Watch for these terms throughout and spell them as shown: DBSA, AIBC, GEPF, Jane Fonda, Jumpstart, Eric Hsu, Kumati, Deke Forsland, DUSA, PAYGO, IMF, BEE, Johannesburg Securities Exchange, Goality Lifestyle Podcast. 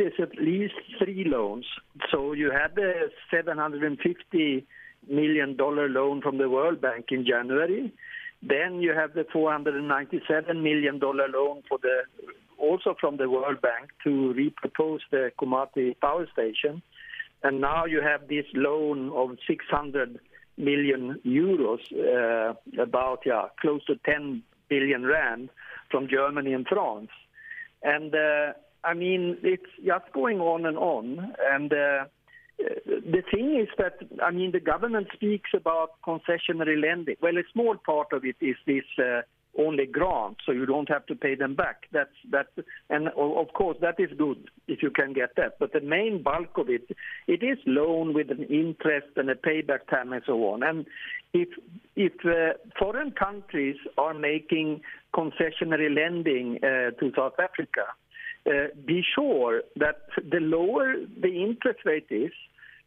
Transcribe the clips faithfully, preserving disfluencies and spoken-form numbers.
it is at least three loans. So you had the seven hundred fifty million dollars loan from the World Bank in January. Then you have the four hundred ninety-seven million dollars loan for the also from the World Bank to repropose the Kumati power station. And now you have this loan of six hundred million euros, uh, about yeah, close to ten billion rand from Germany and France. And, uh, I mean, it's just going on and on. And uh, the thing is that, I mean, the government speaks about concessionary lending. Well, a small part of it is this uh, only grant, so you don't have to pay them back. That's that, and of course, that is good if you can get that. But the main bulk of it, it is loan with an interest and a payback time and so on. And if if uh, foreign countries are making concessionary lending uh, to South Africa, uh, be sure that the lower the interest rate is,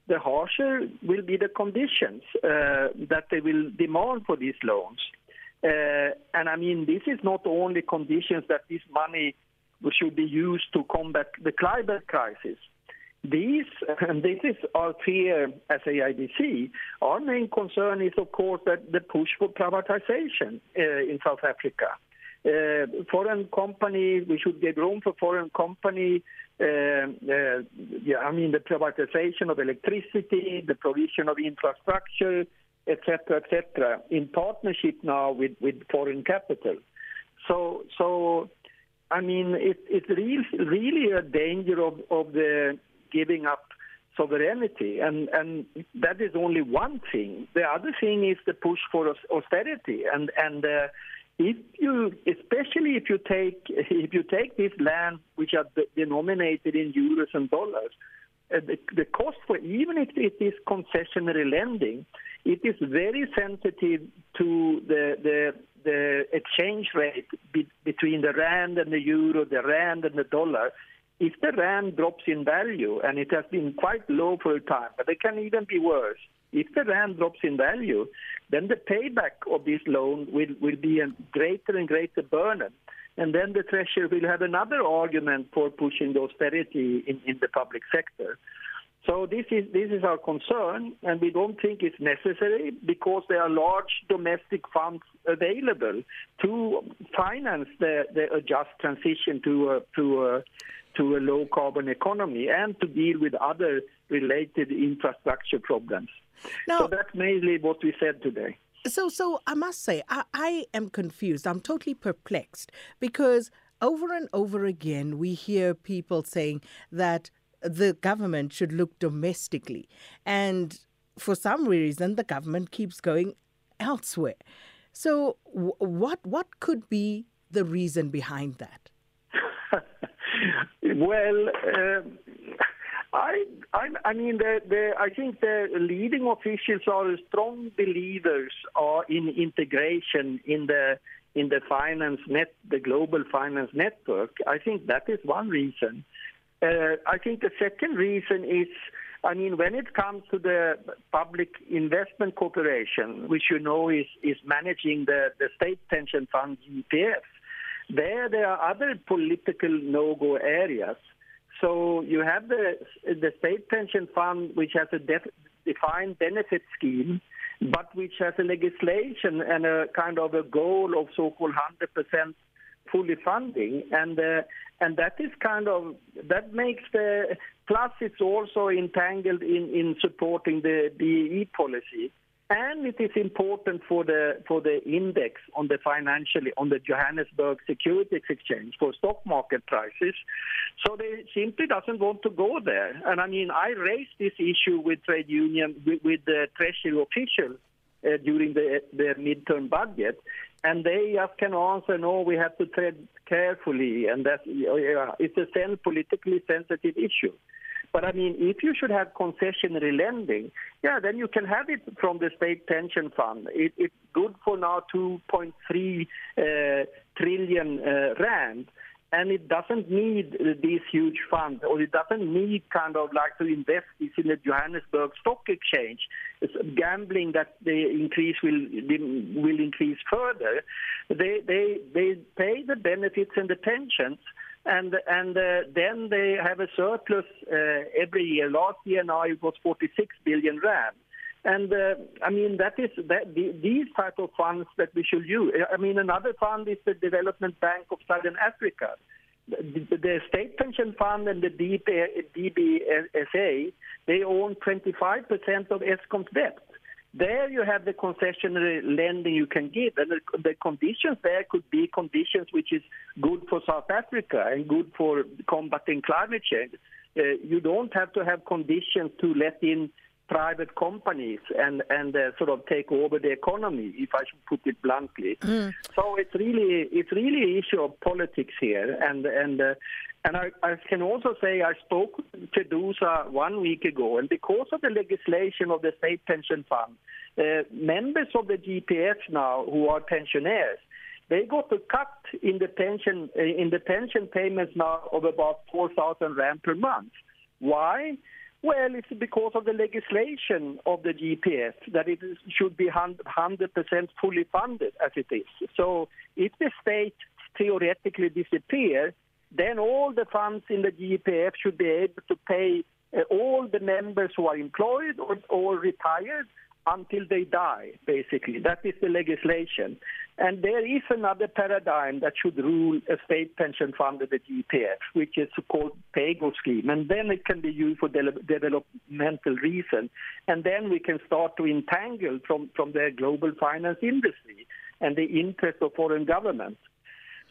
the harsher will be the conditions uh, that they will demand for these loans. Uh, and, I mean, this is not only conditions that this money should be used to combat the climate crisis. These, and this is our fear as A I B C, our main concern is, of course, that the push for privatization uh, in South Africa. Uh, foreign company, we should give room for foreign company, uh, uh, yeah, I mean, the privatization of electricity, the provision of infrastructure, et cetera, et cetera, in partnership now with, with foreign capital. So, so I mean, it, it's real, really a danger of, of the giving up sovereignty. And, and that is only one thing. The other thing is the push for austerity. And, and uh, if you, especially if you take, if you take this land, which are denominated in euros and dollars, uh, the, the cost for, even if it is concessionary lending, it is very sensitive to the, the, the exchange rate be, between the rand and the euro, the rand and the dollar. If the rand drops in value, and it has been quite low for a time, but it can even be worse. If the rand drops in value, then the payback of this loan will, will be a greater and greater burden. And then the Treasury will have another argument for pushing the austerity in, in the public sector. So this is this is our concern, and we don't think it's necessary because there are large domestic funds available to finance the, the a just transition to a, to a, to a low carbon economy and to deal with other related infrastructure problems. Now, so that's mainly what we said today. So so I must say I, I am confused. I'm totally perplexed because over and over again we hear people saying that the government should look domestically. And for some reason, the government keeps going elsewhere. So w- what what could be the reason behind that? well, um, I, I I mean, the, the, I think the leading officials are strong believers are in integration in the in the finance net, the global finance network. I think that is one reason. Uh, I think the second reason is, I mean, when it comes to the Public Investment Corporation, which you know is, is managing the, the state pension fund, G E P F, there there are other political no-go areas. So you have the, the state pension fund, which has a def- defined benefit scheme, but which has a legislation and a kind of a goal of so-called one hundred percent fully funding, and uh, and that is kind of that makes the plus it's also entangled in, in supporting the B E E policy, and it is important for the for the index on the financially on the Johannesburg Securities Exchange for stock market prices. So they simply doesn't want to go there. And I mean, I raised this issue with trade union with, with the Treasury officials uh, during the the midterm budget. And they just can answer, no, we have to tread carefully, and that yeah, it's a sen- politically sensitive issue. But, I mean, if you should have concessionary lending, yeah, then you can have it from the state pension fund. It, it's good for now two point three uh, trillion uh, rand, and it doesn't need uh, these huge funds, or it doesn't need kind of like to invest this in the Johannesburg Stock Exchange. It's gambling that the increase will will increase further. They they they pay the benefits and the pensions, And and uh, then they have a surplus uh, every year. Last year now it was forty-six billion rand. And uh, I mean that is that the, these type of funds that we should use. I mean another fund is the Development Bank of Southern Africa. The, the State Pension Fund and the D B S A, they own twenty-five percent of Eskom's debt. There you have the concessionary lending you can give, and the, the conditions there could be conditions which is good for South Africa and good for combating climate change. Uh, you don't have to have conditions to let in private companies and, and uh, sort of take over the economy, if I should put it bluntly. Mm. So it's really it's really an issue of politics here. And and uh, and I, I can also say I spoke to DUSA one week ago, and because of the legislation of the state pension fund, uh, members of the G E P F now who are pensioners, they got a cut in the pension in the pension payments now of about four thousand rand per month. Why? Well, it's because of the legislation of the G E P F that it should be one hundred percent fully funded as it is. So if the state theoretically disappears, then all the funds in the G E P F should be able to pay uh, all the members who are employed or, or retired until they die, basically. That is the legislation. And there is another paradigm that should rule a state pension fund of the G E P F, which is called PAYGO scheme. And then it can be used for de- developmental reasons. And then we can start to entangle from, from the global finance industry and the interest of foreign governments.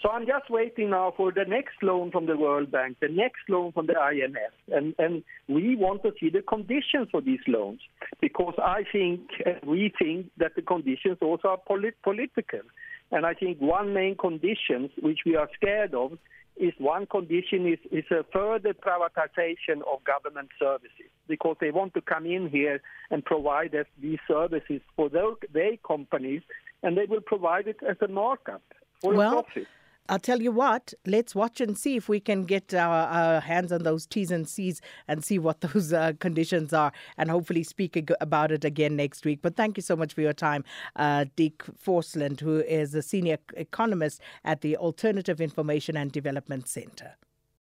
So I'm just waiting now for the next loan from the World Bank, the next loan from the I M F. And, and we want to see the conditions for these loans, because I think, we think that the conditions also are polit- political. And I think one main condition, which we are scared of, is one condition is, is a further privatization of government services, because they want to come in here and provide us these services for their, their companies, and they will provide it as a markup for well, a profit. I'll tell you what, let's watch and see if we can get our, our hands on those T's and C's and see what those uh, conditions are, and hopefully speak ag- about it again next week. But thank you so much for your time, uh, Deke Forsland, who is a senior economist at the Alternative Information and Development Centre.